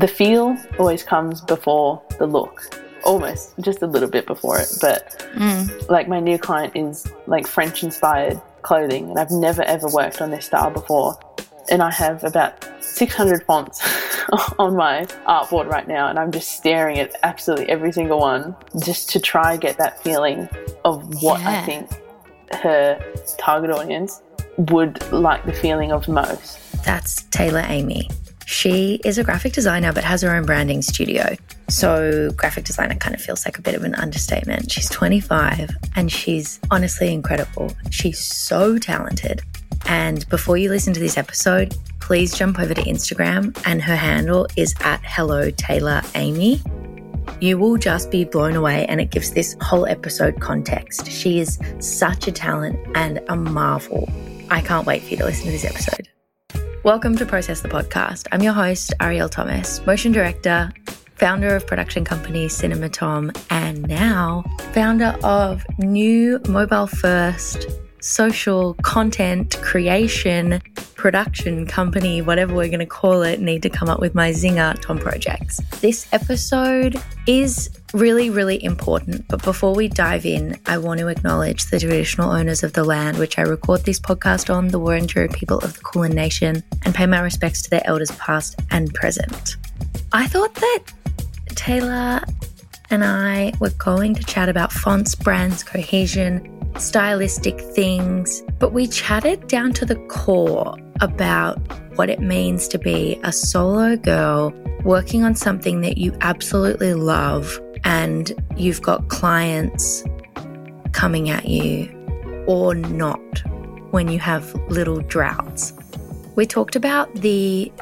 the feel always comes before the look, almost just a little bit before it. But like my new client is like French inspired clothing, and I've never ever worked on this style before, and I have about 600 fonts on my artboard right now, and I'm just staring at absolutely every single one just to try and get that feeling of what I think her target audience would like the feeling of most. That's Taylor Amy. She is a graphic designer but has her own branding studio. So graphic designer kind of feels like a bit of an understatement. She's 25 and she's honestly incredible. She's so talented. And before you listen to this episode, please jump over to Instagram, and her handle is @HelloTaylorAmy. You will just be blown away, and it gives this whole episode context. She is such a talent and a marvel. I can't wait for you to listen to this episode. Welcome to Process the Podcast. I'm your host, Arielle Thomas, motion director, founder of production company Cinematom, and now founder of new mobile-first social content creation production company, whatever we're going to call it, need to come up with my zinger, Tom Projects. This episode is really, really important. But before we dive in, I want to acknowledge the traditional owners of the land, which I record this podcast on, the Wurundjeri people of the Kulin Nation, and pay my respects to their elders past and present. I thought that Taylor and I were going to chat about fonts, brands, cohesion, stylistic things, but we chatted down to the core about what it means to be a solo girl working on something that you absolutely love, and you've got clients coming at you or not when you have little droughts. We talked about the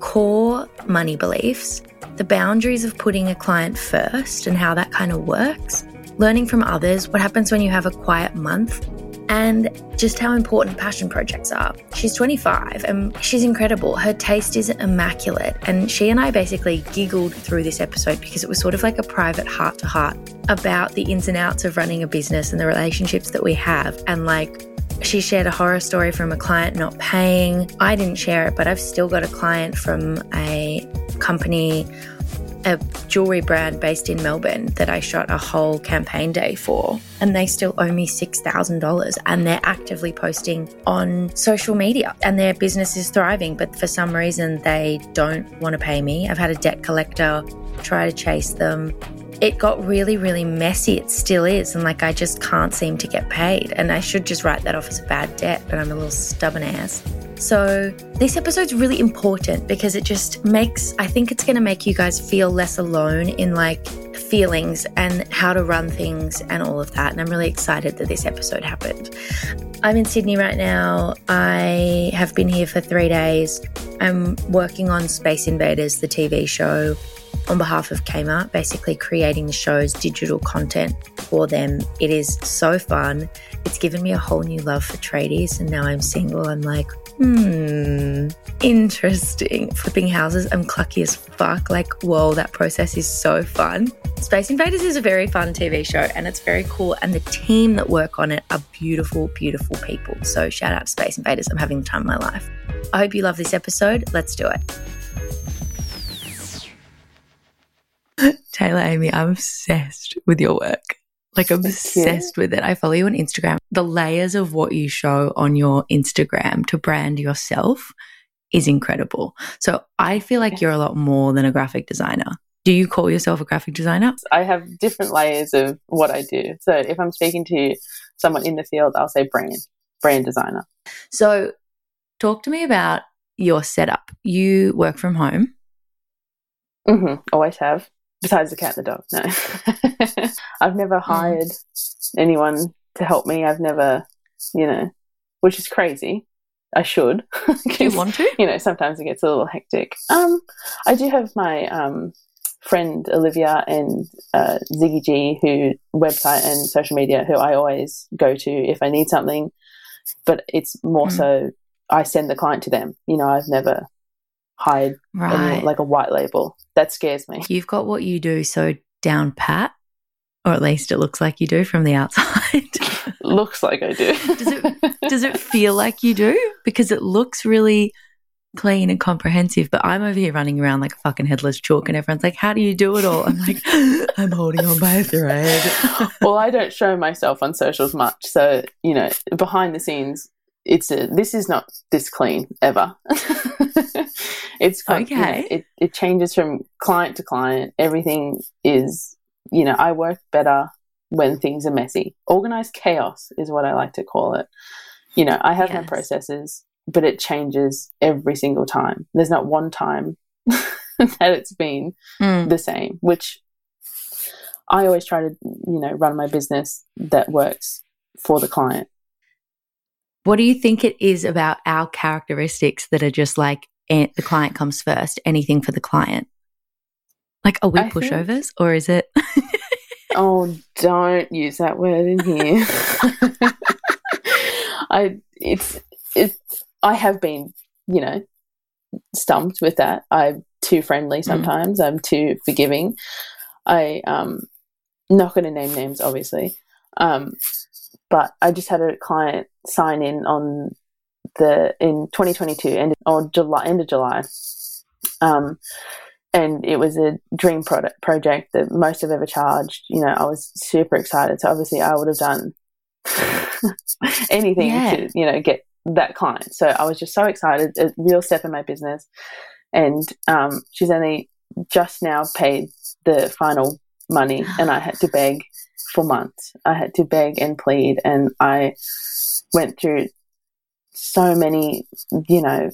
core money beliefs, the boundaries of putting a client first and how that kind of works, learning from others, what happens when you have a quiet month, and just how important passion projects are. She's 25 and she's incredible. Her taste is immaculate. And she and I basically giggled through this episode because it was sort of like a private heart-to-heart about the ins and outs of running a business and the relationships that we have. And like, she shared a horror story from a client not paying. I didn't share it, but I've still got a client from a company, a jewelry brand based in Melbourne, that I shot a whole campaign day for, and they still owe me $6,000, and they're actively posting on social media and their business is thriving, but for some reason they don't want to pay me. I've had a debt collector try to chase them. It got really, really messy. It still is. And like, I just can't seem to get paid, and I should just write that off as a bad debt, but I'm a little stubborn ass. So this episode's really important because it just makes, I think it's going to make you guys feel less alone in like feelings and how to run things and all of that. And I'm really excited that this episode happened. I'm in Sydney right now. I have been here for 3 days. I'm working on Space Invaders, the TV show, on behalf of Kmart, basically creating the show's digital content for them. It is so fun. It's given me a whole new love for tradies, and now I'm single. I'm like, interesting. Flipping houses, I'm clucky as fuck. Like, whoa, that process is so fun. Space Invaders is a very fun TV show, and it's very cool. And the team that work on it are beautiful, beautiful people. So shout out to Space Invaders. I'm having the time of my life. I hope you love this episode. Let's do it. Taylor Amy, I'm obsessed with your work. Like, obsessed with it. I follow you on Instagram. The layers of what you show on your Instagram to brand yourself is incredible. So I feel like you're a lot more than a graphic designer. Do you call yourself a graphic designer? I have different layers of what I do. So if I'm speaking to someone in the field, I'll say brand designer. So talk to me about your setup. You work from home. Mm-hmm. Always have. Besides the cat and the dog, no. I've never hired anyone to help me. I've never, which is crazy. I should. Do you want to? Sometimes it gets a little hectic. I do have my friend Olivia and Ziggy G, who website and social media, who I always go to if I need something. But it's more so I send the client to them. I've never hired like a white label. That scares me. You've got what you do so down pat, or at least it looks like you do from the outside. Looks like I do. Does it feel like you do? Because it looks really clean and comprehensive, but I'm over here running around like a fucking headless chalk and everyone's like, how do you do it all? I'm like, I'm holding on by a thread. Well, I don't show myself on socials much. So, you know, behind the scenes, this is not this clean ever. It's quite, okay. You know, it changes from client to client. Everything is, you know, I work better when things are messy. Organized chaos is what I like to call it. You know, I have my processes, but it changes every single time. There's not one time that it's been the same, which I always try to, you know, run my business that works for the client. What do you think it is about our characteristics that are just like the client comes first, anything for the client? Like, are we pushovers or is it? Oh, don't use that word in here. I have been, you know, stumped with that. I'm too friendly sometimes. I'm too forgiving. I not going to name names, obviously. But I just had a client sign in in 2022 end of July. And it was a dream project that most I've ever charged. You know, I was super excited. So obviously I would have done anything to, you know, get that client. So I was just so excited, a real step in my business. And she's only just now paid the final money, and I had to beg for months. I had to beg and plead, and I went through so many, you know,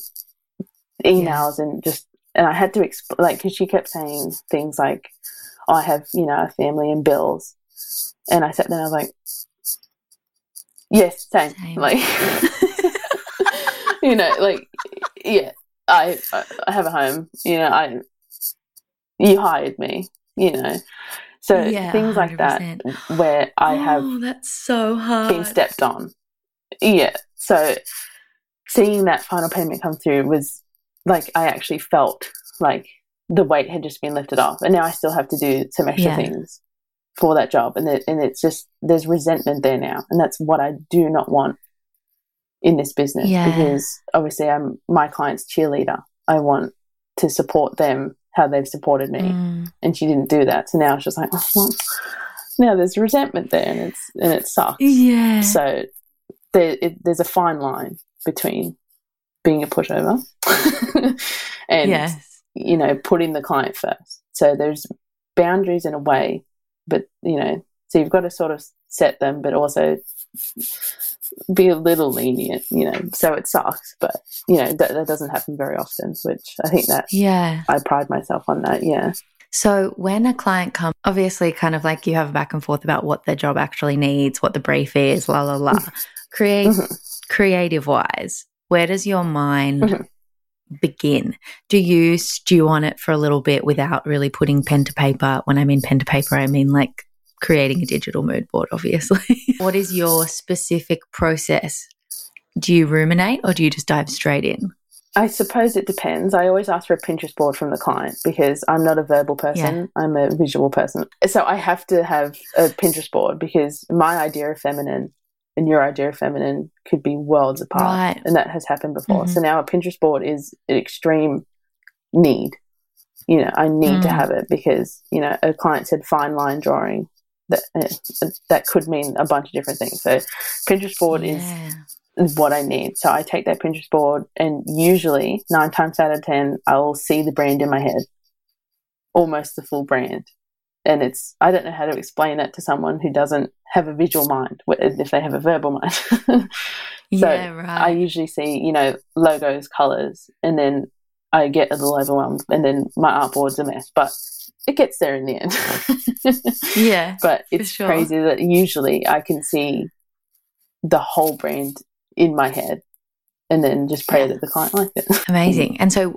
emails and just, and I had to explain, like, because she kept saying things like, oh, I have, you know, a family and bills. And I sat there and I was like, yes, same. Like, you know, like, yeah, I have a home, you know, you hired me, you know. So things 100%. Like that where I have that's so hard. Been stepped on. Yeah. So seeing that final payment come through was like, I actually felt like the weight had just been lifted off, and now I still have to do some extra things for that job. And it's just, there's resentment there now. And that's what I do not want in this business because obviously I'm my client's cheerleader. I want to support them how they've supported me. And she didn't do that. So now it's just like, oh, well, now there's resentment there and it sucks. Yeah. So there's a fine line between being a pushover and, you know, putting the client first. So there's boundaries in a way, but, you know, so you've got to sort of set them, but also be a little lenient, you know, so it sucks, but, you know, that doesn't happen very often, which I think that I pride myself on that, So when a client comes, obviously kind of like you have a back and forth about what their job actually needs, what the brief is, la, la, la. Creative-wise, where does your mind begin? Do you stew on it for a little bit without really putting pen to paper? When I mean pen to paper, I mean like creating a digital mood board, obviously. What is your specific process? Do you ruminate or do you just dive straight in? I suppose it depends. I always ask for a Pinterest board from the client because I'm not a verbal person. I'm a visual person. So I have to have a Pinterest board because my idea of feminine and your idea of feminine could be worlds apart. Right. And that has happened before. So now a Pinterest board is an extreme need. You know, I need to have it because, you know, a client said fine line drawing. That could mean a bunch of different things. So Pinterest board is what I need. So I take that Pinterest board and usually 9 times out of 10 I will see the brand in my head, almost the full brand. And it's, I don't know how to explain that to someone who doesn't have a visual mind if they have a verbal mind. So I usually see, you know, logos, colours, and then I get a little overwhelmed and then my artboard's a mess, but it gets there in the end. But it's crazy that usually I can see the whole brand in my head and then just pray that the client likes it. Amazing. And so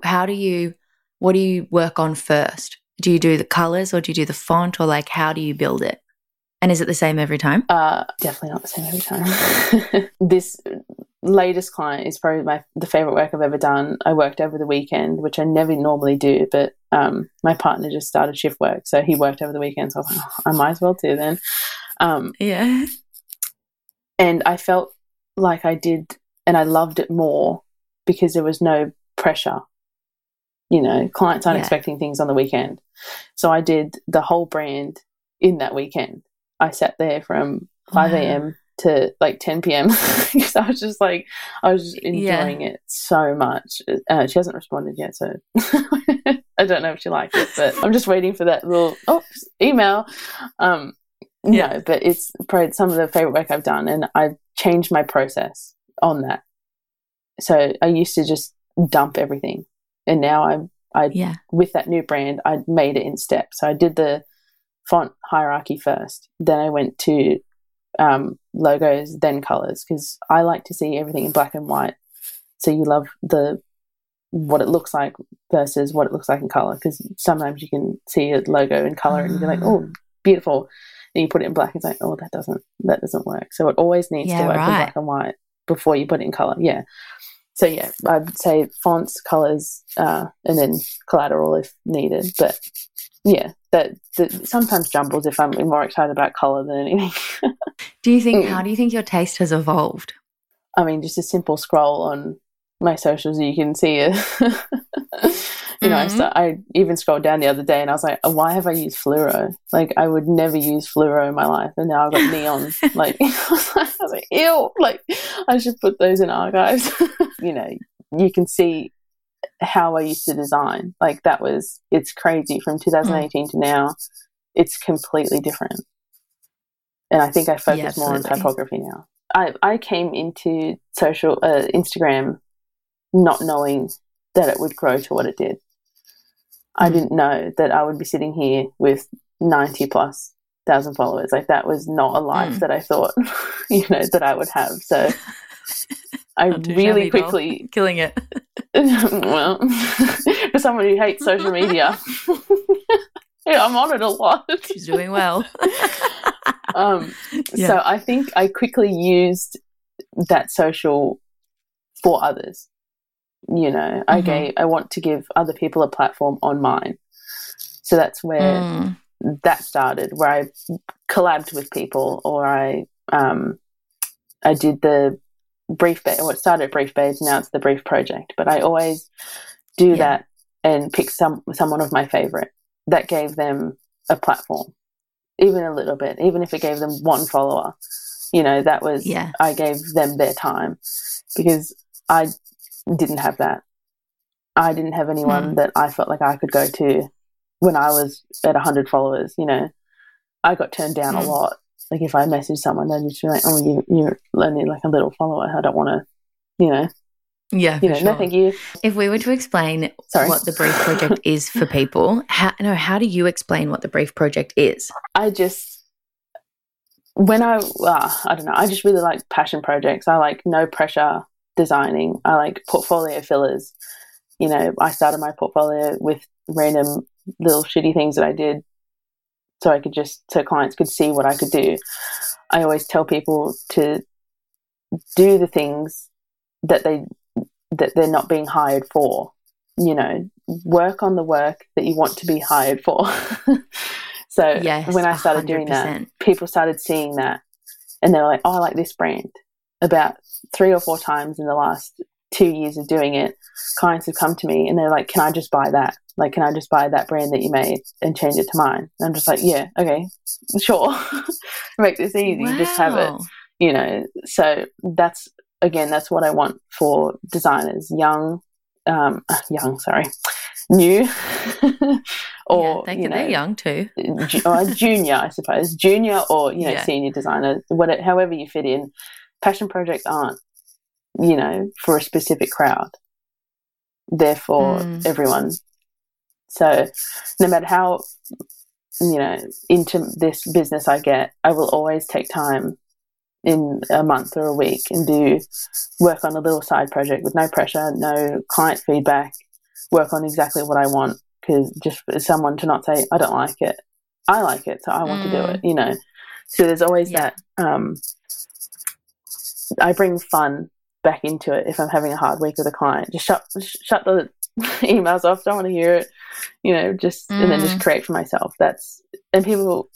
what do you work on first? Do you do the colours or do you do the font or like how do you build it? And is it the same every time? Definitely not the same every time. This latest client is probably the favourite work I've ever done. I worked over the weekend, which I never normally do, but my partner just started shift work, so he worked over the weekend. So I was like, oh, I might as well do then. And I felt like I did, and I loved it more because there was no pressure. You know, clients aren't expecting things on the weekend. So I did the whole brand in that weekend. I sat there from 5 a.m. to like 10 p.m. because I was just like, I was enjoying it so much. She hasn't responded yet, so I don't know if she likes it, but I'm just waiting for that little email. No, but it's probably some of the favorite work I've done, and I've changed my process on that. So I used to just dump everything. And now I with that new brand, I made it in steps. So I did the font hierarchy first. Then I went to logos, then colors, because I like to see everything in black and white. So you love what it looks like versus what it looks like in color, because sometimes you can see a logo in color and you're like, oh, beautiful. And you put it in black. It's like, oh, that doesn't work. So it always needs to work in black and white before you put it in color. Yeah. So, yeah, I'd say fonts, colours, and then collateral if needed. But, yeah, that sometimes jumbles if I'm more excited about colour than anything. How do you think your taste has evolved? I mean, just a simple scroll on my socials, you can see it. You know, so I even scrolled down the other day and I was like, oh, why have I used fluoro? Like, I would never use fluoro in my life. And now I've got neon. Like, I was like, ew. Like, I should put those in archives. You know, you can see how I used to design. Like, it's crazy. From 2018 to now, it's completely different. And I think I focus more on typography now. I came into Instagram not knowing that it would grow to what it did. I didn't know that I would be sitting here with 90,000+ followers. Like, that was not a life that I thought, you know, that I would have. So I really quickly... Killing it. Well, for someone who hates social media, I'm on it a lot. She's doing well. So I think I quickly used that social for others. You know, I want to give other people a platform on mine. So that's where that started, where I collabed with people, or I did the brief, or it started at Brief Babes, now it's the Brief Project. But I always do that and pick someone of my favourite. That gave them a platform, even a little bit, even if it gave them one follower. You know, that was, I gave them their time, because I didn't have that. I didn't have anyone that I felt like I could go to when I was at 100 followers. You know, I got turned down a lot. Like, if I messaged someone, they'd just be like, oh, you're only like a little follower. I don't want to, you know. Yeah, you know, no, thank you. If we were to explain what the Brief Project is for people, how do you explain what the Brief Project is? I just, I don't know, I just really like passion projects. I like no pressure designing. I like portfolio fillers. You know, I started my portfolio with random little shitty things that I did so clients could see what I could do. I always tell people to do the things that they're not being hired for. You know, work on the work that you want to be hired for. So when I started 100%. Doing that, people started seeing that and they're like, oh, I like this brand. About 3 or 4 times in the last 2 years of doing it, clients have come to me and they're like, can I just buy that? Like, can I just buy that brand that you made and change it to mine? And I'm just like, yeah, okay, sure. Make this easy. Wow. Just have it, you know. So that's what I want for designers, new or, you know. They're young too. Or junior, I suppose. Junior or, you know, senior designer, whatever, however you fit in. Passion projects aren't, you know, for a specific crowd. They're for everyone. So no matter how, you know, into this business I get, I will always take time in a month or a week and work on a little side project with no pressure, no client feedback, work on exactly what I want, because just for someone to not say, I don't like it. I like it, so I want to do it, you know. So there's always that... I bring fun back into it if I'm having a hard week with a client. Just shut the emails off. Don't want to hear it, you know. Just and then just create for myself. And people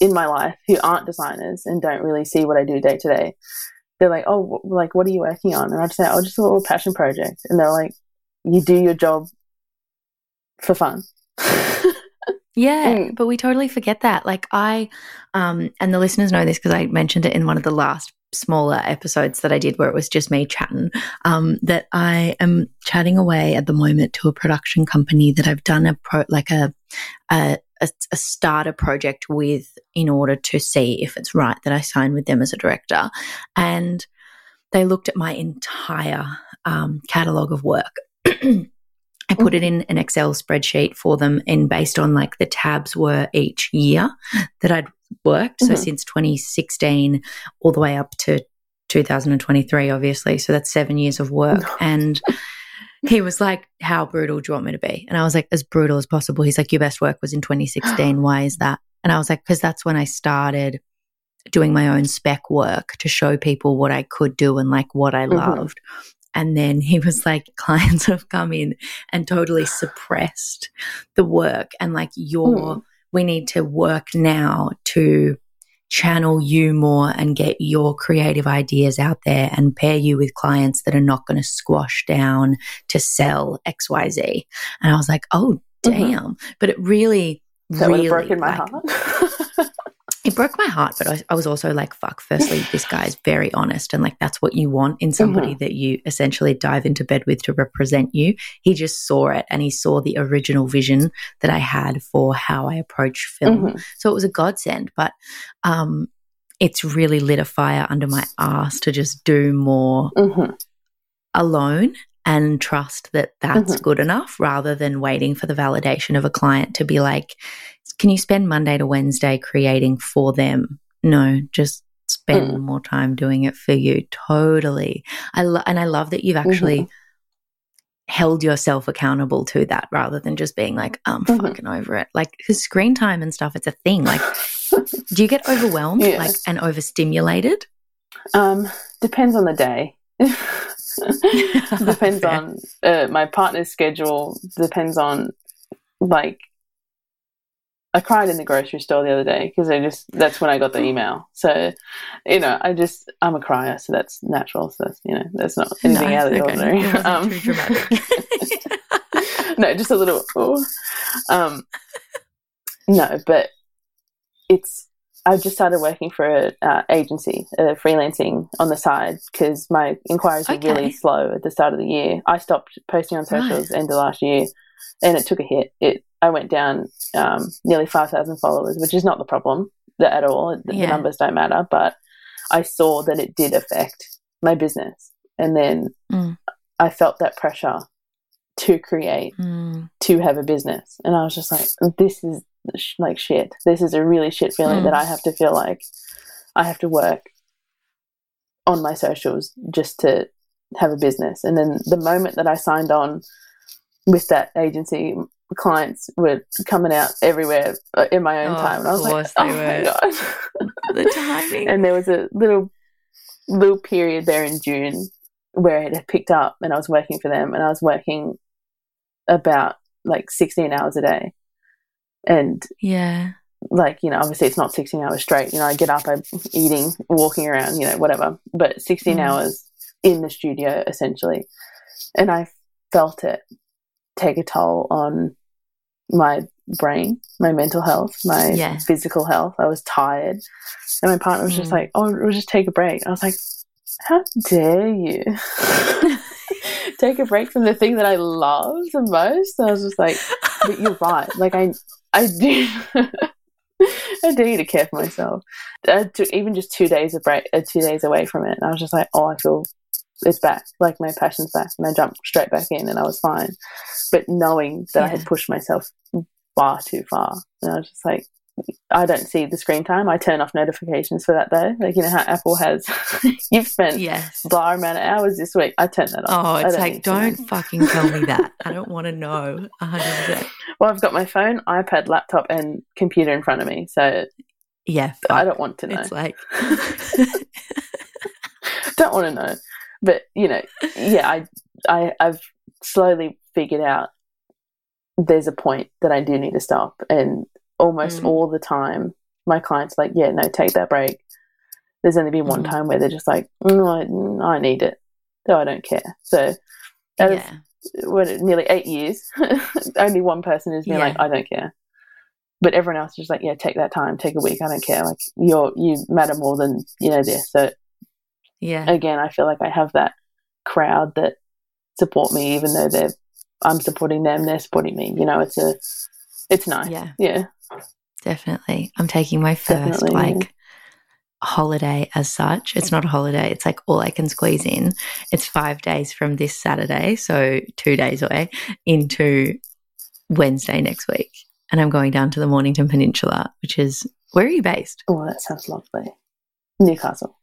in my life who aren't designers and don't really see what I do day to day they're like, oh, like, what are you working on? And I just say, oh, just a little passion project. And they're like, you do your job for fun. Yeah, but we totally forget that. Like I, and the listeners know this because I mentioned it in one of the last smaller episodes that I did where it was just me chatting, that I am chatting away at the moment to a production company that I've done a starter project with in order to see if it's right that I sign with them as a director. And they looked at my entire catalogue of work. I put it in an Excel spreadsheet for them, and based on like the tabs were each year that I'd worked. Mm-hmm. So since 2016 all the way up to 2023, obviously. So that's 7 years of work. And he was like, how brutal do you want me to be? And I was like, as brutal as possible. He's like, your best work was in 2016. Why is that? And I was like, because that's when I started doing my own spec work to show people what I could do and like what I loved. Mm-hmm. And then he was like, clients have come in and totally suppressed the work and like we need to work now to channel you more and get your creative ideas out there and pair you with clients that are not going to squash down to sell XYZ. And I was like, oh, damn. But it really, that really broke in my heart. It broke my heart, but I was also like, fuck, firstly, this guy is very honest and like that's what you want in somebody that you essentially dive into bed with to represent you. He just saw it and he saw the original vision that I had for how I approach film. So it was a godsend, but it's really lit a fire under my ass to just do more alone and trust that that's good enough rather than waiting for the validation of a client to be like, can you spend Monday to Wednesday creating for them? No, just spend more time doing it for you. Totally. And I love that you've actually held yourself accountable to that rather than just being like, I'm fucking over it. Like, because screen time and stuff, it's a thing. Like, do you get overwhelmed like and overstimulated? Depends on the day. Depends on my partner's schedule. Depends on, like, I cried in the grocery store the other day because that's when I got the email. So, you know, I'm a crier, so that's natural. So that's, you know, that's not anything out of the ordinary. No, just a little. Oh. No, but I've just started working for an agency, freelancing on the side because my inquiries were really slow at the start of the year. I stopped posting on socials end of last year and it took a hit. I went down nearly 5,000 followers, which is not the problem at all. The numbers don't matter, but I saw that it did affect my business. And then I felt that pressure to create, to have a business. And I was just like, this is like shit. This is a really shit feeling that I have to feel like I have to work on my socials just to have a business. And then the moment that I signed on with that agency, clients were coming out everywhere in my own time. And I was like, oh, my God. The timing. And there was a little period there in June where it had picked up and I was working for them and I was working about like 16 hours a day. And, like, you know, obviously it's not 16 hours straight. You know, I get up, I'm eating, walking around, you know, whatever. But 16 hours in the studio essentially. And I felt it take a toll on my brain, my mental health, my physical health. I was tired. And my partner was just like, oh, we'll just take a break. I was like, how dare you take a break from the thing that I love the most? And I was just like, but you're right. Like I do need to care for myself. I took even just 2 days of break, 2 days away from it. And I was just like, oh, I feel it's back, like my passion's back, and I jumped straight back in and I was fine. But knowing that I had pushed myself far too far, and I was just like, I don't see the screen time. I turn off notifications for that day. Like, you know how Apple has, you've spent blah amount of hours this week. I turn that off. Oh, it's like, don't fucking tell me that. I don't want to know 100%. Well, I've got my phone, iPad, laptop and computer in front of me. So I don't want to know. It's like, don't want to know. But, you know, I've slowly figured out there's a point that I do need to stop. And almost all the time my clients are like, yeah, no, take that break. There's only been one time where they're just like, I need it, so I don't care. So nearly 8 years, only one person has been like, I don't care. But everyone else is just like, yeah, take that time, take a week, I don't care. Like you matter more than, this. So again, I feel like I have that crowd that support me, even though I'm supporting them, they're supporting me. It's nice. Yeah. Definitely. I'm taking my first holiday as such. It's not a holiday. It's like all I can squeeze in. It's 5 days from this Saturday, so 2 days away, into Wednesday next week. And I'm going down to the Mornington Peninsula, which is, where are you based? Oh, that sounds lovely. Newcastle.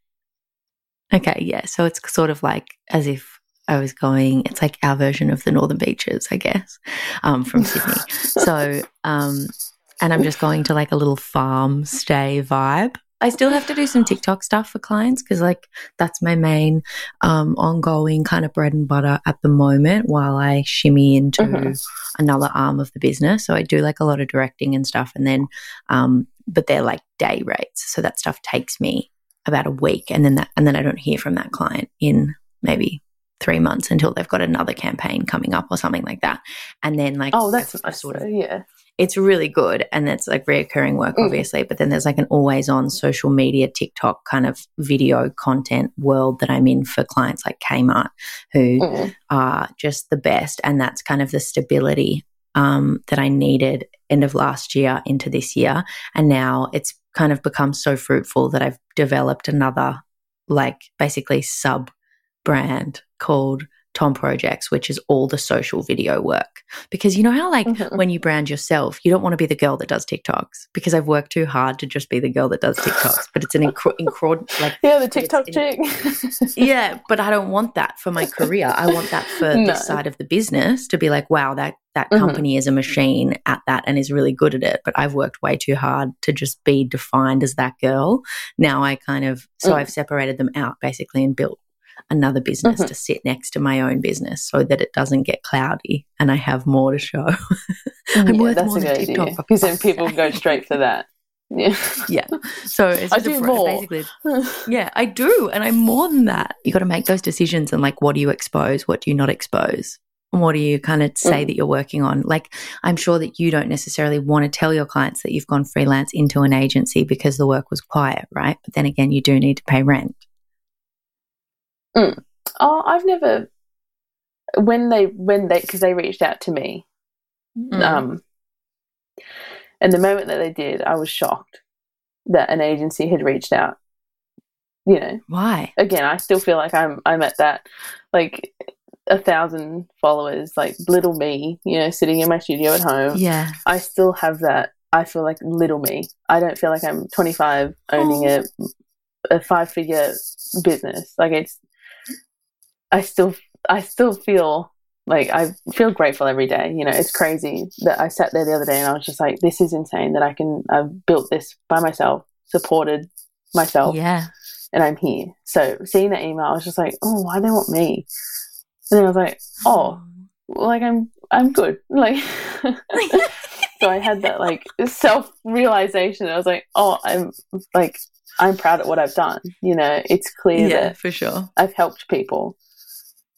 Okay, yeah. So it's sort of like as if I was going, it's like our version of the Northern Beaches, I guess, from Sydney. So, and I'm just going to like a little farm stay vibe. I still have to do some TikTok stuff for clients because like that's my main ongoing kind of bread and butter at the moment while I shimmy into another arm of the business. So I do like a lot of directing and stuff, and then but they're like day rates. So that stuff takes me about a week, and then I don't hear from that client in maybe 3 months until they've got another campaign coming up or something like that. And then like, oh, that's it's really good, and that's like reoccurring work obviously, but then there's like an always on social media TikTok kind of video content world that I'm in for clients like Kmart who are just the best, and that's kind of the stability that I needed end of last year into this year, and now it's kind of become so fruitful that I've developed another like basically sub brand called Tom Projects, which is all the social video work, because you know how like when you brand yourself you don't want to be the girl that does TikToks, because I've worked too hard to just be the girl that does TikToks, but it's an the TikTok chick. But I don't want that for my career. I want that for this side of the business to be like, wow, that company is a machine at that and is really good at it, but I've worked way too hard to just be defined as that girl. Now I kind of I've separated them out basically and built another business to sit next to my own business so that it doesn't get cloudy and I have more to show. I'm worth that's more a good idea, because then people go straight for that. So it's basically, I do, and I'm more than that. You got to make those decisions, and like, what do you expose, what do you not expose, and what do you kind of say that you're working on? Like, I'm sure that you don't necessarily want to tell your clients that you've gone freelance into an agency because the work was quiet, right? But then again, you do need to pay rent. Oh, I've never, when they, because they reached out to me, and the moment that they did, I was shocked that an agency had reached out, Why? Again, I still feel like I'm at that, like 1,000 followers, like little me, sitting in my studio at home. Yeah. I still have that, I feel like little me. I don't feel like I'm 25 owning a 5-figure business. Like it's, I still feel like I feel grateful every day. It's crazy that I sat there the other day and I was just like, this is insane that I've built this by myself, supported myself, and I'm here. So seeing that email, I was just like, oh, why do they want me? And then I was like, oh, like I'm good. Like, so I had that like self-realization. I was like, oh, I'm like, I'm proud at what I've done. It's clear that for sure I've helped people.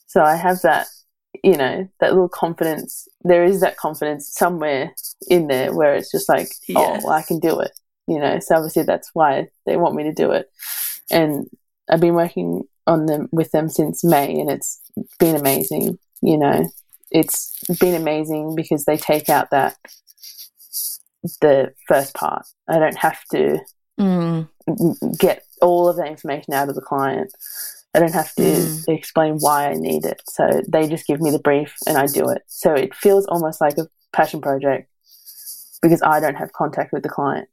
So I have that, that little confidence. There is that confidence somewhere in there where it's just like, oh, well, I can do it, So obviously that's why they want me to do it. And I've been working on them with them since May, and it's been amazing, It's been amazing because they take out the first part. I don't have to get all of that information out of the client. I don't have to explain why I need it. So they just give me the brief and I do it. So it feels almost like a passion project because I don't have contact with the client.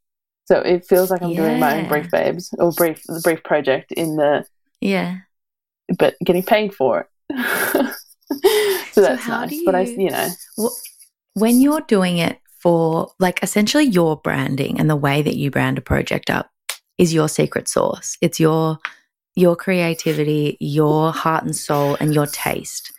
So it feels like I'm doing my own brief babes or the brief project in the but getting paid for it. So that's nice. But I, when you're doing it for like essentially your branding and the way that you brand a project up is your secret sauce. It's your creativity, your heart and soul, and your taste.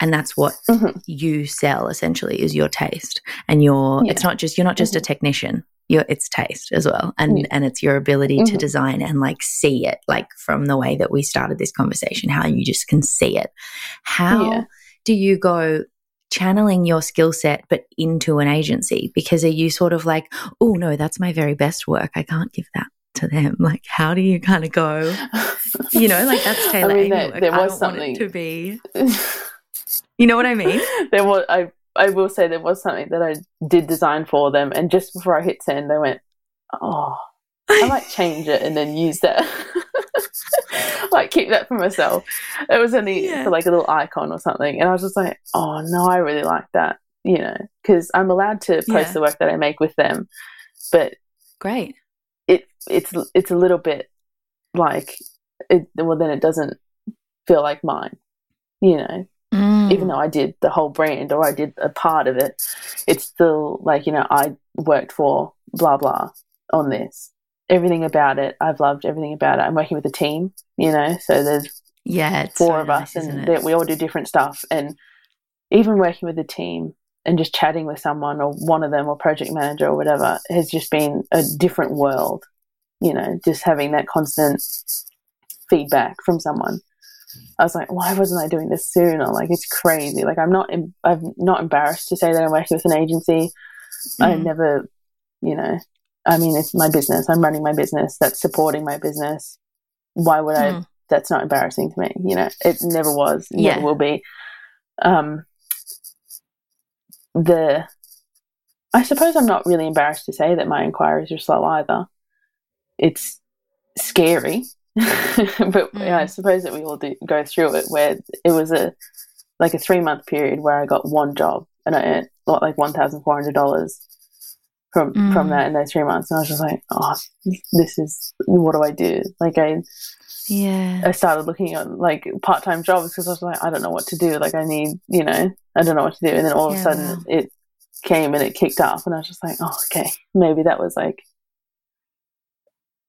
And that's what you sell essentially, is your taste. And it's not just, you're not just a technician. it's taste as well, and it's your ability to design and like see it, like from the way that we started this conversation, how you just can see it. How do you go channeling your skill set but into an agency? Because are you sort of like, oh no, that's my very best work, I can't give that to them? Like, how do you kind of go, you know, like, that's Taylor Amy. There was something to be, you know what I mean? There was, I will say there was something that I did design for them, and just before I hit send, I went, oh, I might change it and then use that. Like, keep that for myself. It was only for like a little icon or something, and I was just like, oh no, I really like that, you know, because I'm allowed to post the work that I make with them, but great. It's a little bit like, then it doesn't feel like mine, you know. Even though I did the whole brand or I did a part of it, it's still like, you know, I worked for blah, blah on this. Everything about it, I've loved everything about it. I'm working with a team, you know, so there's four of us, and we all do different stuff. And even working with a team and just chatting with someone or one of them or project manager or whatever has just been a different world, you know, just having that constant feedback from someone. I was like, why wasn't I doing this sooner? Like, it's crazy. Like, I'm not embarrassed to say that I'm working with an agency. I never, you know, I mean, it's my business. I'm running my business. That's supporting my business. Why would I? That's not embarrassing to me. You know, it never was. Yeah. It will be. I suppose I'm not really embarrassed to say that my inquiries are slow either. It's scary. But I suppose that we all do go through it, where it was a 3-month period where I got one job and I earned like $1,400 from that in those 3 months, and I was just like, oh, this is, what do I do? Like, I started looking at like part-time jobs because I was like, I don't know what to do, like, I need, you know, I don't know what to do. And then all of a sudden it came and it kicked up, and I was just like, oh, okay, maybe that was like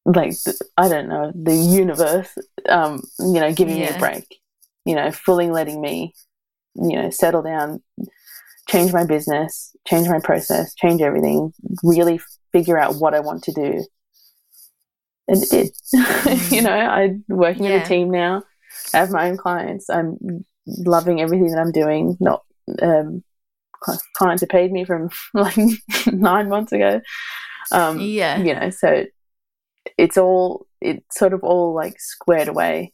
I don't know, the universe, you know, giving me a break, you know, fully letting me, you know, settle down, change my business, change my process, change everything, really figure out what I want to do. And it did. You know, I'm working with a team now. I have my own clients. I'm loving everything that I'm doing. Not clients who paid me from like 9 months ago. You know, so it's sort of all like squared away,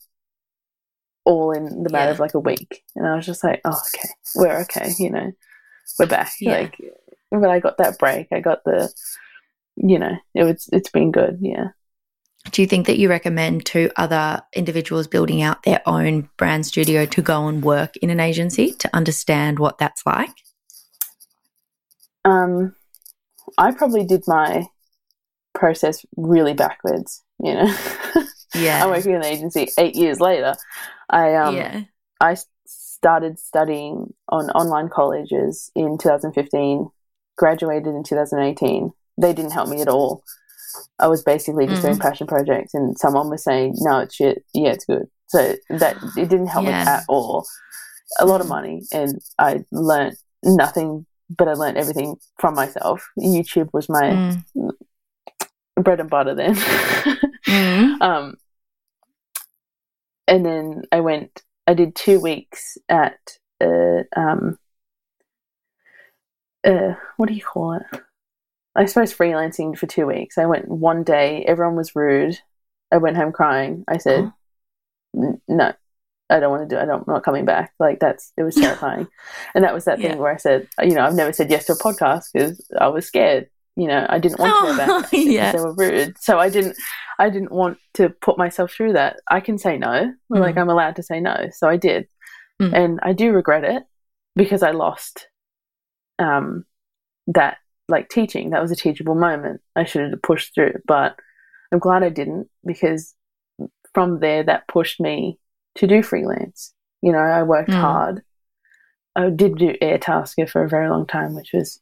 all in the matter of like a week. And I was just like, oh, okay, we're okay, you know, we're back. Like, but I got that break. I got the, you know, it's been good. Yeah. Do you think that you recommend to other individuals building out their own brand studio to go and work in an agency to understand what that's like? I probably did my process really backwards, you know. I'm working in an agency 8 years later. I started studying on online colleges in 2015, graduated in 2018. They didn't help me at all. I was basically just doing passion projects, and someone was saying, no, it's shit, yeah, it's good. So that it didn't help me at all. A lot of money, and I learned nothing, but I learned everything from myself. YouTube was my bread and butter then. And then I did 2 weeks at what do you call it, I suppose, freelancing for 2 weeks. I went one day, everyone was rude, I went home crying. I said, no, I don't want to do it. I'm not coming back. Like, it was terrifying. And that was that thing where I said, you know, I've never said yes to a podcast because I was scared. You know, I didn't want to go back because they were rude. So I didn't want to put myself through that. I can say no. Like, I'm allowed to say no. So I did. And I do regret it because I lost that, like, teaching. That was a teachable moment. I should have pushed through. But I'm glad I didn't, because from there that pushed me to do freelance. You know, I worked hard. I did do Airtasker for a very long time, which was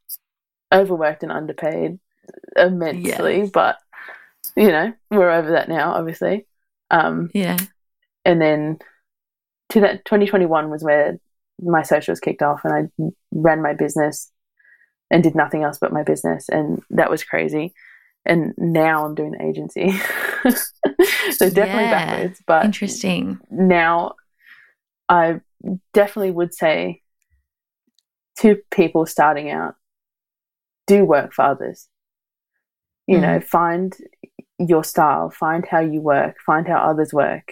overworked and underpaid immensely, but you know, we're over that now, obviously. And then to that, 2021 was where my socials kicked off, and I ran my business and did nothing else but my business, and that was crazy. and now I'm doing the agency. So definitely backwards, but interesting. Now I definitely would say to people starting out, do work for others. You know, find your style, find how you work, find how others work,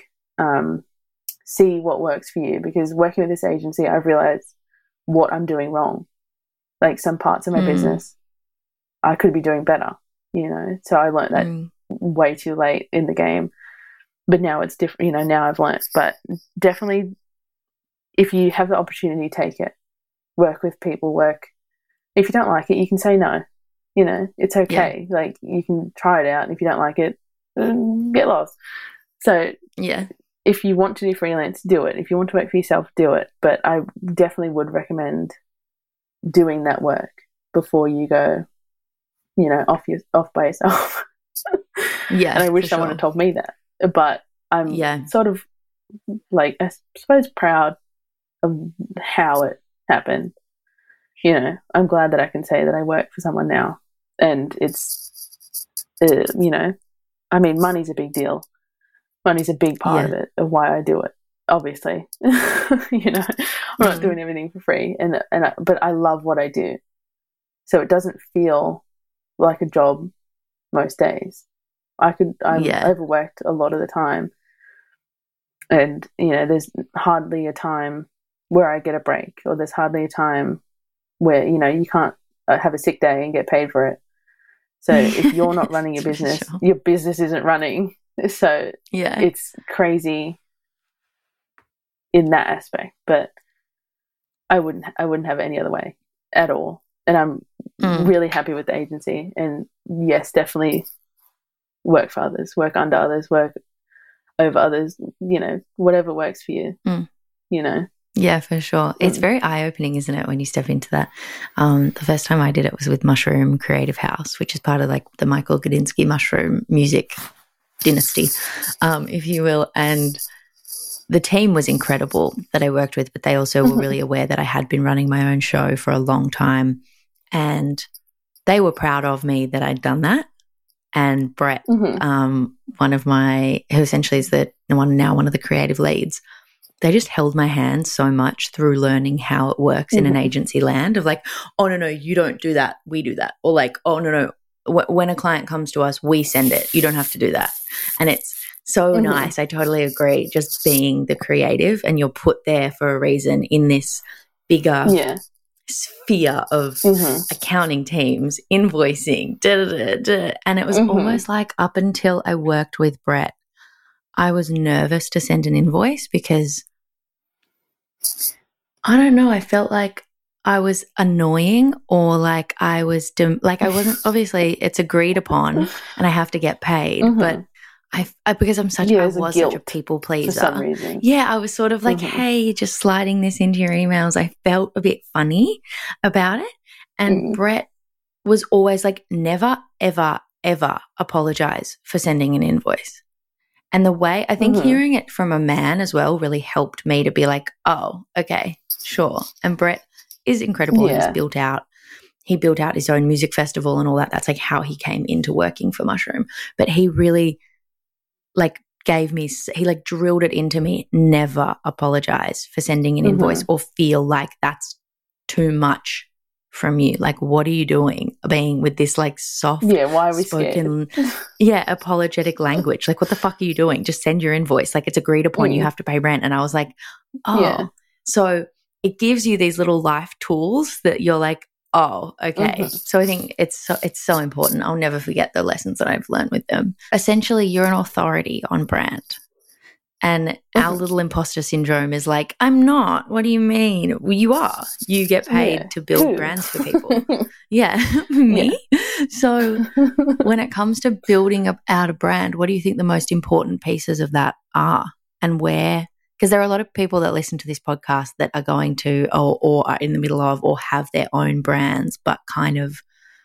see what works for you, because working with this agency, I've realized what I'm doing wrong. Like some parts of my business, I could be doing better, you know. So I learned that way too late in the game, but now it's different, you know, now I've learned. But definitely if you have the opportunity, take it. Work with people, work. If you don't like it, you can say no. You know, it's okay. Yeah. Like, you can try it out, and if you don't like it, get lost. So if you want to do freelance, do it. If you want to work for yourself, do it. But I definitely would recommend doing that work before you go, you know, off by yourself. Yeah. And I wish someone had told me that. But I'm sort of, like, I suppose proud of how it happened. You know, I'm glad that I can say that I work for someone now. And it's, you know, I mean, money's a big deal. Money's a big part of it, of why I do it, obviously. You know, I'm not doing everything for free. But I love what I do. So it doesn't feel like a job most days. I'm overworked a lot of the time. And, you know, there's hardly a time where I get a break, or there's hardly a time where, you know, you can't have a sick day and get paid for it. So if you're not running your business, your business isn't running. So it's crazy in that aspect, but I wouldn't have it any other way at all. And I'm really happy with the agency. And yes, definitely work for others, work under others, work over others, you know, whatever works for you, you know. Yeah, for sure. It's very eye-opening, isn't it, when you step into that? The first time I did it was with Mushroom Creative House, which is part of, like, the Michael Gudinski mushroom music dynasty, if you will. And the team was incredible that I worked with, but they also were really aware that I had been running my own show for a long time, and they were proud of me that I'd done that. And Brett, who essentially is one of the creative leads, they just held my hand so much through learning how it works in an agency land of, like, oh, no, you don't do that. We do that. Or, like, oh, no, when a client comes to us, we send it. You don't have to do that. And it's so nice. I totally agree. Just being the creative, and you're put there for a reason in this bigger sphere of accounting teams, invoicing, and it was almost like, up until I worked with Brett, I was nervous to send an invoice because, I don't know, I felt like I was annoying, or like I was like I wasn't. Obviously, it's agreed upon, and I have to get paid. But because I'm such, I was such a people pleaser. For some reason. Yeah, I was sort of like, hey, you're just sliding this into your emails. I felt a bit funny about it, and Brett was always like, never, ever, ever apologize for sending an invoice. And the way, I think hearing it from a man as well really helped me to be like, oh, okay, sure. And Brett is incredible. Yeah. He built out his own music festival and all that. That's like how he came into working for Mushroom. But he really like drilled it into me, never apologize for sending an invoice or feel like that's too much from you. Like, what are you doing being with this, like, soft why are we spoken apologetic language? Like, what the fuck are you doing? Just send your invoice. Like, it's agreed upon. You have to pay rent. And I was like, oh. So it gives you these little life tools that you're like, oh, okay. So I think it's so important. I'll never forget the lessons that I've learned with them. Essentially, you're an authority on brand. And our little imposter syndrome is like, I'm not. What do you mean? Well, you are. You get paid to build brands for people. Me? So when it comes to building out a brand, what do you think the most important pieces of that are, and where? Because there are a lot of people that listen to this podcast that are going to or are in the middle of or have their own brands, but kind of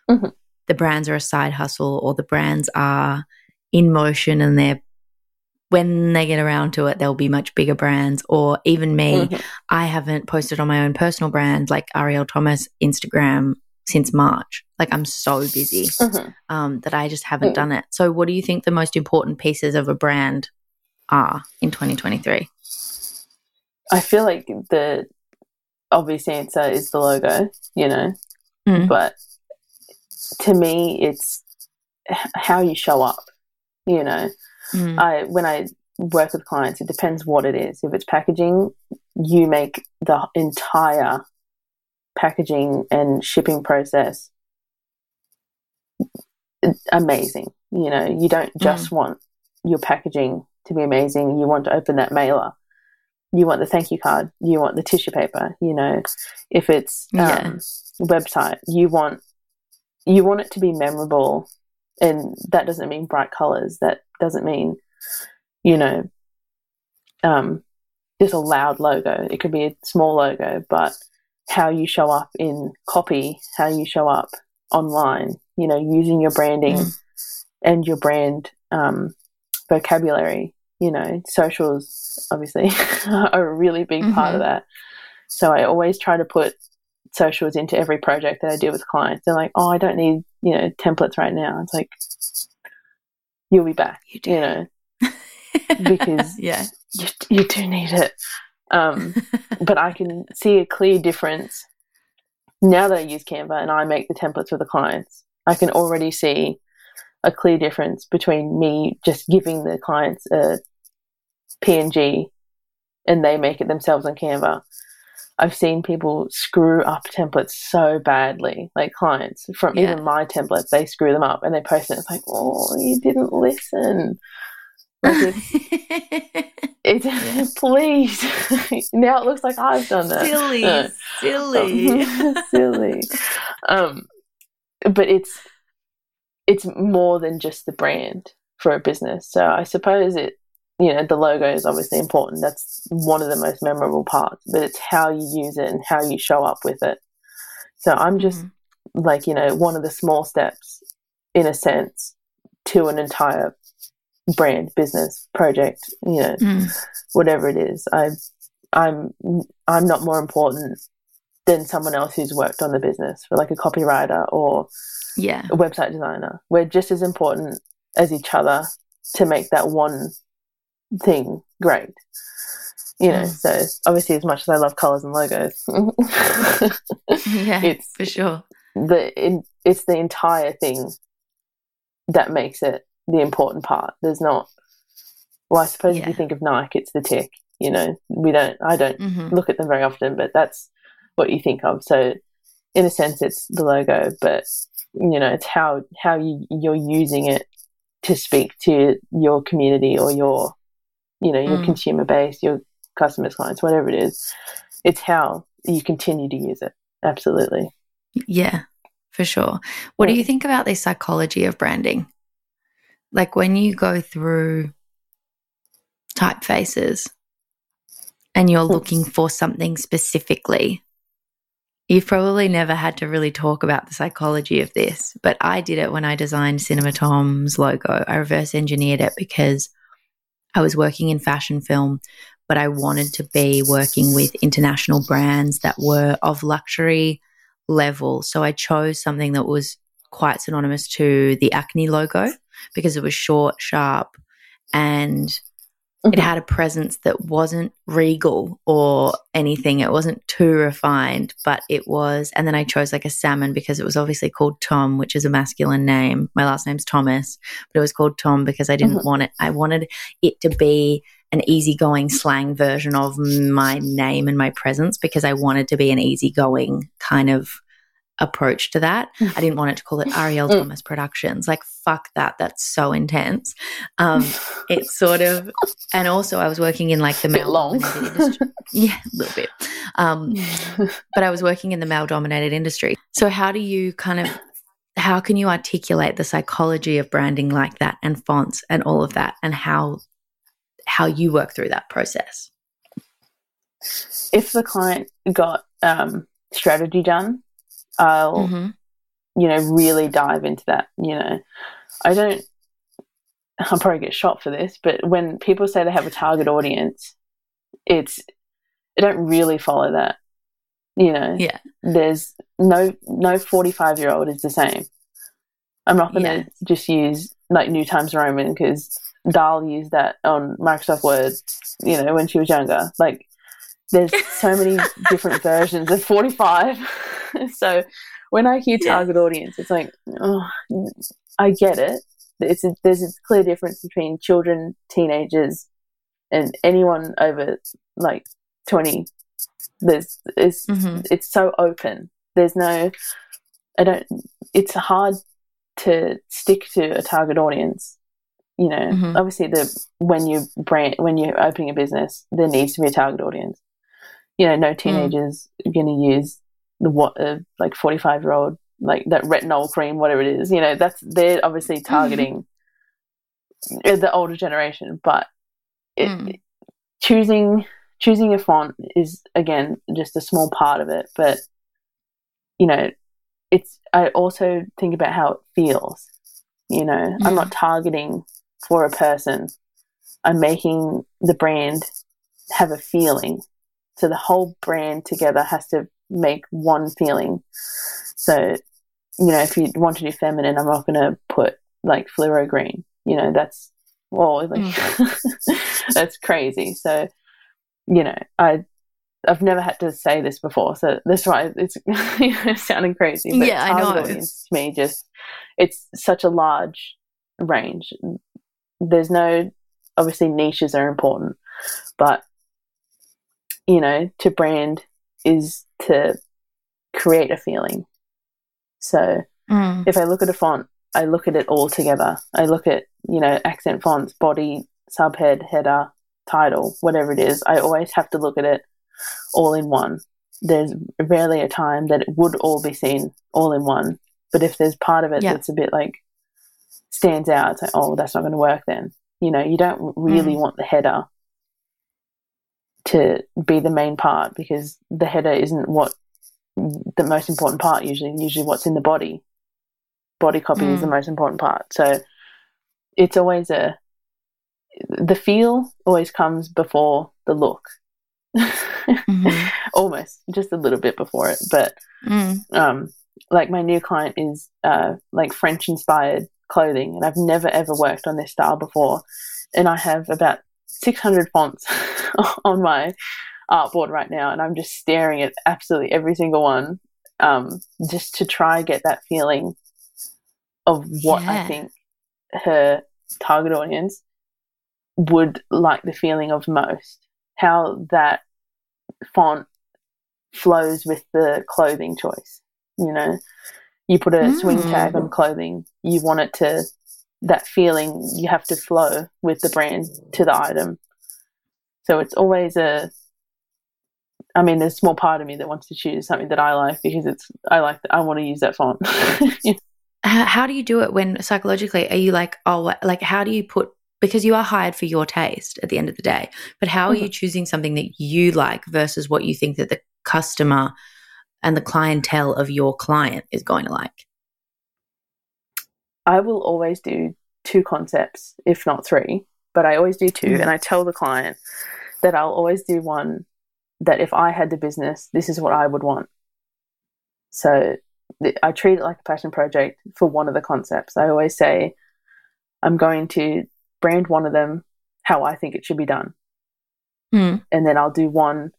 the brands are a side hustle, or the brands are in motion, and when they get around to it, there'll be much bigger brands. Or even me, I haven't posted on my own personal brand, like Arielle Thomas Instagram since March. Like, I'm so busy that I just haven't done it. So what do you think the most important pieces of a brand are in 2023? I feel like the obvious answer is the logo, you know, but to me it's how you show up, you know. When I work with clients, it depends what it is. If it's packaging, you make the entire packaging and shipping process amazing. You know, you don't just want your packaging to be amazing. You want to open that mailer. You want the thank you card. You want the tissue paper. You know, if it's website, you want it to be memorable, and that doesn't mean bright colors. That doesn't mean, you know, just a loud logo. It could be a small logo, but how you show up in copy, how you show up online, you know, using your branding and your brand vocabulary, you know, socials obviously are a really big part of that. So I always try to put socials into every project that I do with clients. They're like, oh, I don't need, you know, templates right now. It's like, you'll be back, you know, because you do need it. But I can see a clear difference now that I use Canva and I make the templates for the clients. I can already see a clear difference between me just giving the clients a PNG and they make it themselves on Canva. I've seen people screw up templates so badly, like clients from even my templates, they screw them up and they post it. It's like, oh, you didn't listen. Like please. Now it looks like I've done that. Silly. But it's more than just the brand for a business. So I suppose it, you know, the logo is obviously important. That's one of the most memorable parts, but it's how you use it and how you show up with it. So I'm just like, you know, one of the small steps in a sense to an entire brand, business, project, you know, whatever it is. I'm not more important than someone else who's worked on the business, for like a copywriter or a website designer. We're just as important as each other to make that one thing great, you know. So obviously, as much as I love colors and logos, it's for sure it's the entire thing that makes it the important part. There's not, well, I suppose if you think of Nike, it's the tech, you know. I don't look at them very often, but that's what you think of. So in a sense it's the logo, but you know, it's how you're using it to speak to your community or your, you know, your consumer base, your customers, clients, whatever it is. It's how you continue to use it. Absolutely. Yeah, for sure. What do you think about the psychology of branding? Like, when you go through typefaces and you're looking for something specifically, you've probably never had to really talk about the psychology of this, but I did it when I designed Cinematom's logo. I reverse engineered it because I was working in fashion film, but I wanted to be working with international brands that were of luxury level. So I chose something that was quite synonymous to the Acne logo, because it was short, sharp, and it had a presence that wasn't regal or anything. It wasn't too refined, but it was. And then I chose like a salmon because it was obviously called Tom, which is a masculine name. My last name's Thomas, but it was called Tom because I didn't want it. I wanted it to be an easygoing slang version of my name and my presence, because I wanted to be an easygoing kind of approach to that. I didn't want it to call it Arielle Thomas Productions. Like, fuck that. That's so intense. It's sort of, and also I was working in like the male-dominated industry. Yeah, a little bit. But I was working in the male-dominated industry. So how can you articulate the psychology of branding like that, and fonts and all of that, and how you work through that process? If the client got strategy done, I'll, you know, really dive into that, you know. I'll probably get shot for this, but when people say they have a target audience, I don't really follow that. You know, yeah. There's no 45-year-old is the same. I'm not going to just use like New Times Roman because Dahl used that on Microsoft Word, you know, when she was younger. Like, there's so many different versions of 45. So when I hear target audience, it's like, oh, I get it. There's a clear difference between children, teenagers, and anyone over like 20. It's so open. There's no, it's hard to stick to a target audience. You know, obviously when you're opening a business, there needs to be a target audience. You know, no teenagers are going to use like 45-year-old, like that retinol cream, whatever it is. You know, they're obviously targeting the older generation, but choosing a font is, again, just a small part of it. But, you know, I also think about how it feels. You know, I'm not targeting for a person. I'm making the brand have a feeling. So the whole brand together has to make one feeling. So, you know, if you want to do feminine, I'm not going to put like fluoro green. You know, that's crazy. So, you know, I've never had to say this before, so that's why it's sounding crazy. But yeah, I know. Audience, to me, just it's such a large range. There's no, obviously niches are important, but you know, to brand is to create a feeling. So if I look at a font, I look at it all together. I look at, you know, accent fonts, body, subhead, header, title, whatever it is. I always have to look at it all in one. There's rarely a time that it would all be seen all in one. But if there's part of it that's a bit like stands out, it's like, oh, that's not going to work then. You know, you don't really want the header to be the main part because the header isn't what the most important part usually what's in the body. Body copy is the most important part. So it's always the feel always comes before the look. Almost just a little bit before it, but like my new client is like French inspired clothing, and I've never ever worked on this style before, and I have about 600 fonts on my artboard right now, and I'm just staring at absolutely every single one just to try and get that feeling of what I think her target audience would like the feeling of most. How that font flows with the clothing choice. You know, you put a swing tag on clothing, you want it to, that feeling you have to flow with the brand to the item. So it's always there's a small part of me that wants to choose something that I like because I want to use that font. How do you do it when psychologically are you like, oh, like how do you put, because you are hired for your taste at the end of the day, but how are you choosing something that you like versus what you think that the customer and the clientele of your client is going to like? I will always do two concepts, if not three, but I always do two. And I tell the client that I'll always do one that if I had the business, this is what I would want. So I treat it like a passion project for one of the concepts. I always say I'm going to brand one of them how I think it should be done, and then I'll do one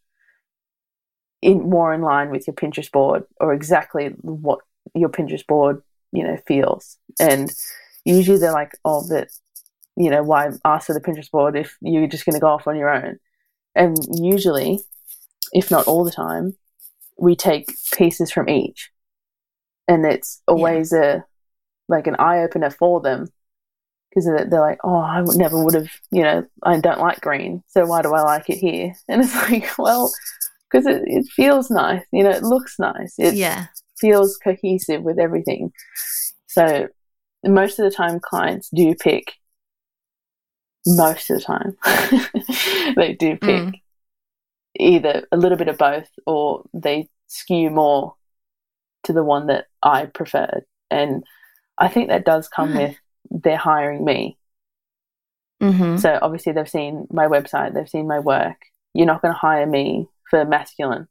more in line with your Pinterest board or exactly what your Pinterest board, you know, feels. And usually they're like, oh, that, you know, why ask for the Pinterest board if you're just going to go off on your own? And usually, if not all the time, we take pieces from each, and it's always an eye opener for them. Because they're like, oh, never would have, you know, I don't like green, so why do I like it here? And it's like, well, because it feels nice, you know, it looks nice. It feels cohesive with everything. So most of the time clients do pick, most of the time they do pick either a little bit of both, or they skew more to the one that I preferred. And I think that does come with they're hiring me. So obviously they've seen my website, they've seen my work. You're not going to hire me for masculine.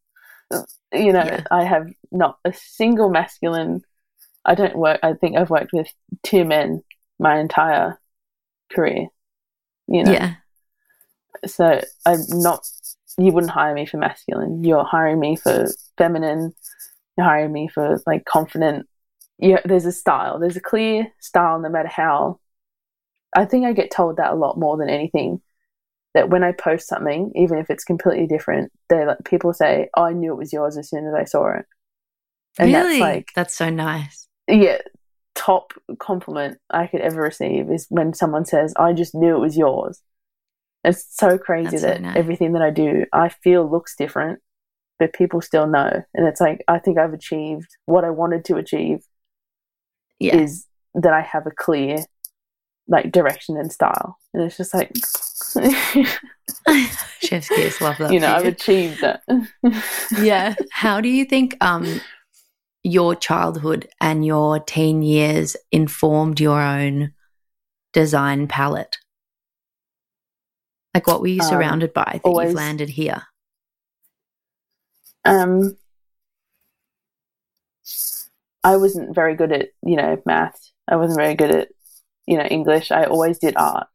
you know, yeah. I have not a single masculine. I don't work. I think I've worked with two men my entire career, you know. Yeah. So I'm not, you wouldn't hire me for masculine. You're hiring me for feminine. You're hiring me for like confident. Yeah, there's a style. There's a clear style no matter how. I think I get told that a lot more than anything, that when I post something, even if it's completely different, they like, people say, oh, I knew it was yours as soon as I saw it. And really? That's like, that's so nice. Yeah. Top compliment I could ever receive is when someone says, I just knew it was yours. It's so crazy everything that I do, I feel looks different, but people still know. And it's like, I think I've achieved what I wanted to achieve, yeah. is that I have a clear like direction and style. And it's just like chef's kiss, love that. You know, I've achieved that. Yeah. How do you think your childhood and your teen years informed your own design palette? Like, what were you surrounded by that you've landed here? I wasn't very good at, you know, math. I wasn't very good at, you know, English. I always did art.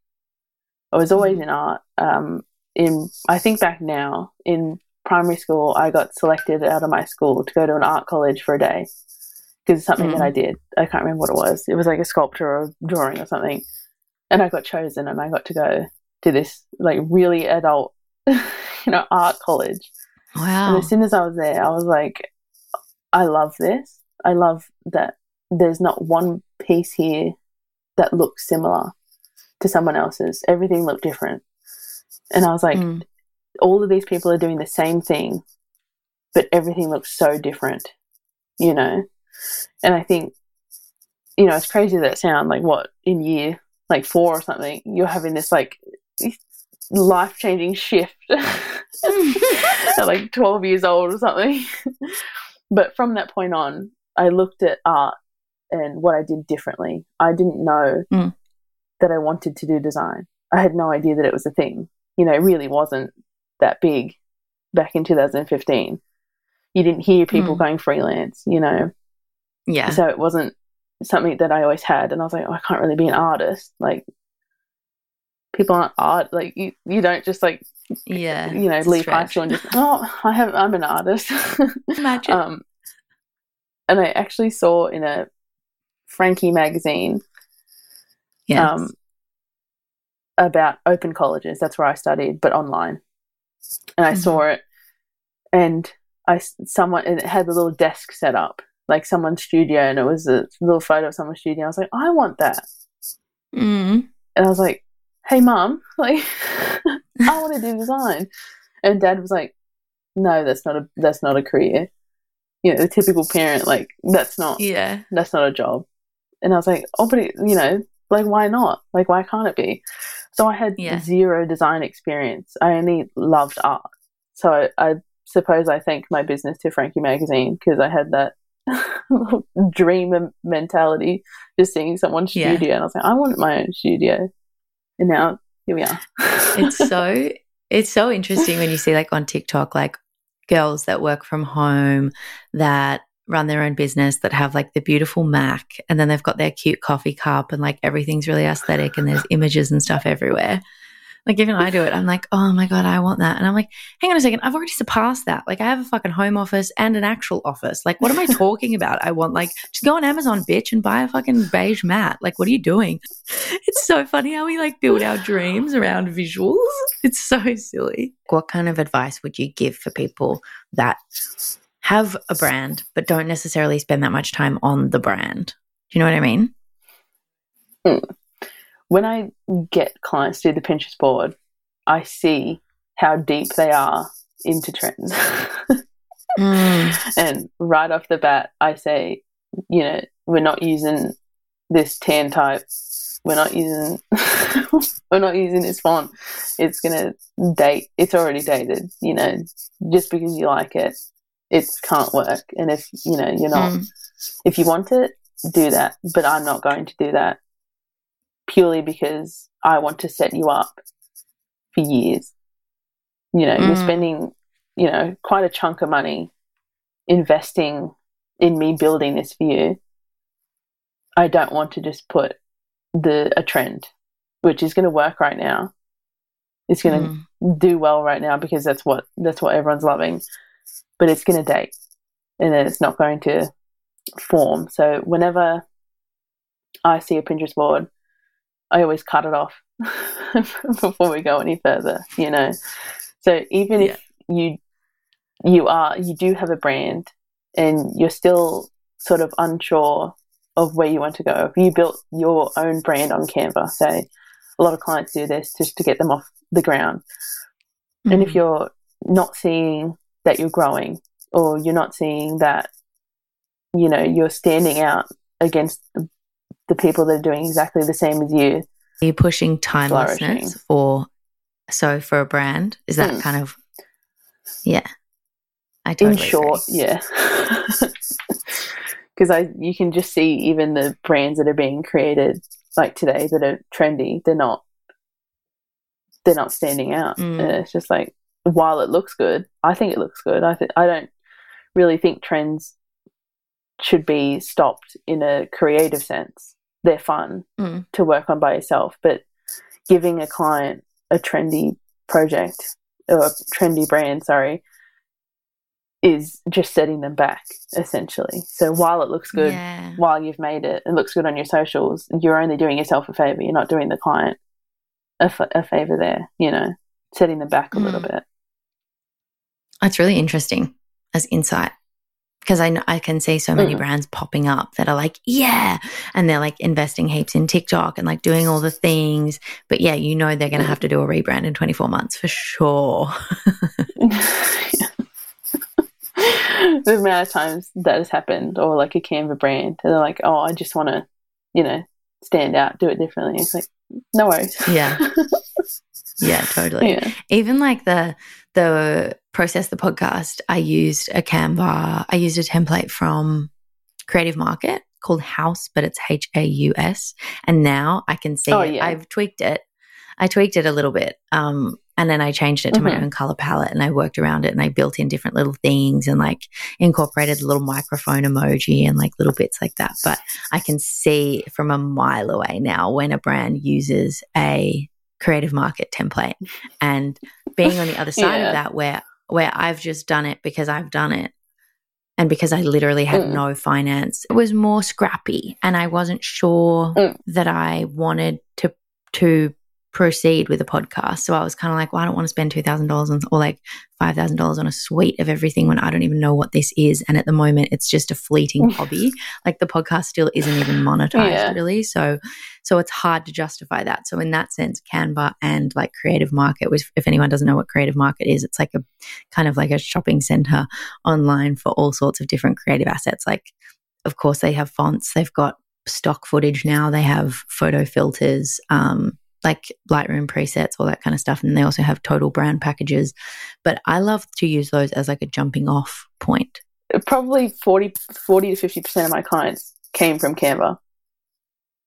I was always in art. I think back now, in primary school, I got selected out of my school to go to an art college for a day because it's something that I did. I can't remember what it was. It was like a sculpture or a drawing or something. And I got chosen and I got to go to this like really adult, you know, art college. Wow. And as soon as I was there, I was like, I love this. I love that there's not one piece here that looks similar to someone else's. Everything looked different. And I was like, all of these people are doing the same thing, but everything looks so different, you know? And I think, you know, it's crazy that it sounds like what, in year like 4 or something, you're having this like life-changing shift at like 12 years old or something. But from that point on, I looked at art and what I did differently. I didn't know that I wanted to do design. I had no idea that it was a thing. You know, it really wasn't that big back in 2015. You didn't hear people going freelance, you know. Yeah. So it wasn't something that I always had. And I was like, oh, I can't really be an artist. Like, people aren't art. Like, you don't just like, yeah, you know, leave high school and just, oh, I'm an artist. Imagine. And I actually saw in a Frankie magazine about open colleges. That's where I studied, but online. And I saw it, and it had a little desk set up, like someone's studio, and it was a little photo of someone's studio. I was like, I want that. And I was like, hey, Mum, like, I want to do design. And Dad was like, no, that's not a career. You know, the typical parent, like, that's not a job. And I was like, oh, but, you know, like, why not? Like, why can't it be? So I had zero design experience. I only loved art. So I suppose I thank my business to Frankie magazine because I had that dream mentality, just seeing someone's studio. And I was like, I want my own studio. And now here we are. It's so interesting when you see, like, on TikTok, like, girls that work from home, that run their own business, that have like the beautiful Mac, and then they've got their cute coffee cup, and like everything's really aesthetic, and there's images and stuff everywhere. Like, even I do it. I'm like, oh my God, I want that. And I'm like, hang on a second, I've already surpassed that. Like, I have a fucking home office and an actual office. Like, what am I talking about? I want, like, just go on Amazon, bitch, and buy a fucking beige mat. Like, what are you doing? It's so funny how we like build our dreams around visuals. It's so silly. What kind of advice would you give for people that have a brand but don't necessarily spend that much time on the brand? Do you know what I mean? When I get clients to do the Pinterest board, I see how deep they are into trends. And right off the bat, I say, you know, we're not using this tan type. We're not using this font. It's going to date. It's already dated, you know. Just because you like it, it can't work. And if, you know, you're not, if you want it, do that. But I'm not going to do that, purely because I want to set you up for years. You know, you're spending, you know, quite a chunk of money investing in me building this for you, I don't want to just put a trend, which is going to work right now. It's going to do well right now because that's what everyone's loving, but it's going to date and it's not going to form. So whenever I see a Pinterest board, I always cut it off before we go any further, you know. So even if you do have a brand and you're still sort of unsure of where you want to go, if you built your own brand on Canva, say, a lot of clients do this just to get them off the ground. Mm-hmm. And if you're not seeing that you're growing, or you're not seeing that, you know, you're standing out against the people that are doing exactly the same as you. Are you pushing timelessness for a brand? Is that kind of, yeah. I totally in short, agree. Yeah. Because you can just see even the brands that are being created like today that are trendy, they're not standing out. Mm. And it's just like, while it looks good, I think it looks good. I don't really think trends should be stopped in a creative sense. They're fun to work on by yourself, but giving a client a trendy project or a trendy brand, is just setting them back essentially. So while it looks good, while you've made it, it looks good on your socials, you're only doing yourself a favour. You're not doing the client a favour there, you know, setting them back a little bit. That's really interesting as insight. Because I can see so many brands popping up that are like, and they're like investing heaps in TikTok and like doing all the things. But yeah, you know they're going to have to do a rebrand in 24 months for sure. The amount of times that has happened, or like a Canva brand, and they're like, oh, I just want to, you know, stand out, do it differently. It's like, no worries. Yeah, totally. Yeah. Even like the Process the Podcast, I used a template from Creative Market called House, but it's Haus. And now I can see I've tweaked it. I tweaked it a little bit. And then I changed it to my own color palette, and I worked around it, and I built in different little things and like incorporated a little microphone emoji and like little bits like that. But I can see from a mile away now when a brand uses a Creative Market template, and being on the other side of that where I've just done it because I've done it and because I literally had no finance. It was more scrappy, and I wasn't sure that I wanted to proceed with a podcast. So I was kind of like, well, I don't want to spend $2,000 on, or like $5,000 on a suite of everything when I don't even know what this is. And at the moment it's just a fleeting hobby. Like the podcast still isn't even monetized really. So it's hard to justify that. So in that sense, Canva and like Creative Market, which if anyone doesn't know what Creative Market is, it's like a kind of like a shopping center online for all sorts of different creative assets. Like, of course they have fonts, they've got stock footage now, they have photo filters, like Lightroom presets, all that kind of stuff. And they also have total brand packages. But I love to use those as like a jumping off point. Probably 40 to 50% of my clients came from Canva.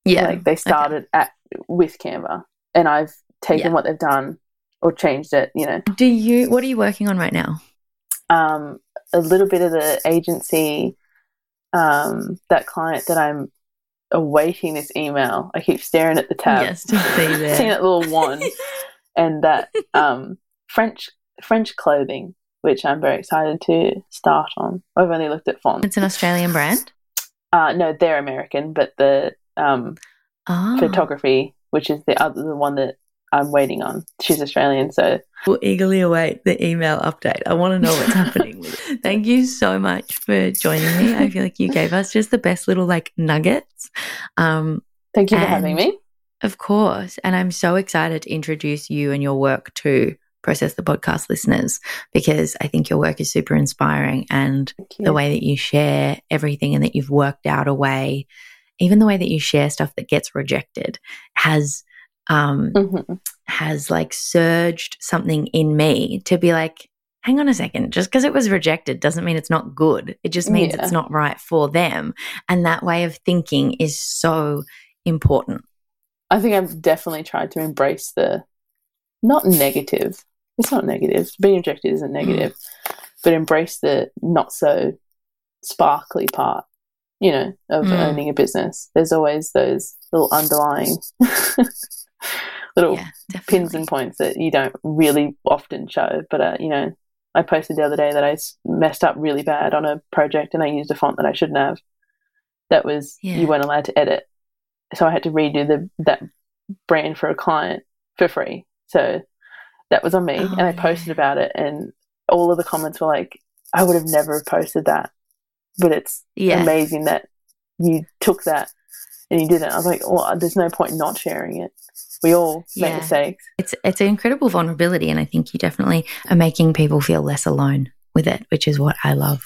Yeah. Like they started with Canva, and I've taken what they've done or changed it, you know. What are you working on right now? A little bit of the agency, that client that I'm awaiting this email. I keep staring at the tab, to see that. Seeing that little wand, and that French clothing, which I'm very excited to start on. I've only looked at fonts. It's an Australian brand. No, they're American, but the photography, which is the one that I'm waiting on, she's Australian, so we'll eagerly await the email update. I want to know what's happening with it. Thank you so much for joining me. I feel like you gave us just the best little like nuggets. Thank you for having me. Of course. And I'm so excited to introduce you and your work to Process the Podcast listeners, because I think your work is super inspiring, and the way that you share everything and that you've worked out a way, even the way that you share stuff that gets rejected has like surged something in me to be like, hang on a second, just because it was rejected doesn't mean it's not good. It just means it's not right for them. And that way of thinking is so important. I think I've definitely tried to embrace the not negative. It's not negative. Being rejected isn't negative, but embrace the not so sparkly part, you know, of owning a business. There's always those little underlying little pins and points that you don't really often show. But, you know, I posted the other day that I messed up really bad on a project and I used a font that I shouldn't have. That was you weren't allowed to edit. So I had to redo that brand for a client for free. So that was on me, and I posted about it, and all of the comments were like, I would have never posted that, but it's amazing that you took that and you did it. I was like, well, there's no point not sharing it. We all make mistakes. It's an incredible vulnerability, and I think you definitely are making people feel less alone with it, which is what I love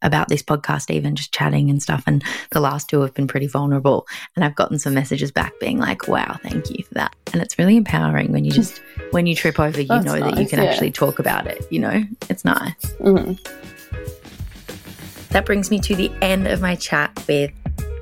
about this podcast, even just chatting and stuff. And the last two have been pretty vulnerable, and I've gotten some messages back being like, wow, thank you for that. And it's really empowering when you just, when you trip over, you know that you can actually talk about it, you know, it's nice. Mm-hmm. That brings me to the end of my chat with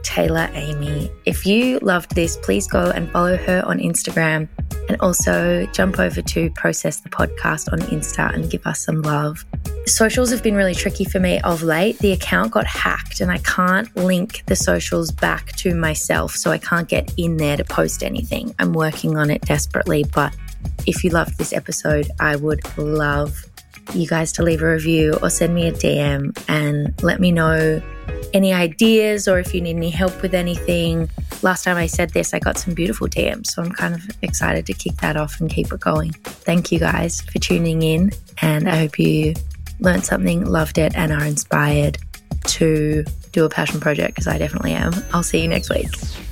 Taylor Amy. If you loved this, please go and follow her on Instagram, and also jump over to Process the Podcast on Insta and give us some love. Socials have been really tricky for me of late. The account got hacked and I can't link the socials back to myself, so I can't get in there to post anything. I'm working on it desperately, but if you loved this episode, I would love you guys to leave a review or send me a DM and let me know any ideas or if you need any help with anything. Last time I said this, I got some beautiful DMs, so I'm kind of excited to kick that off and keep it going. Thank you guys for tuning in, and I hope you learned something, loved it, and are inspired to do a passion project, because I definitely am. I'll see you next week.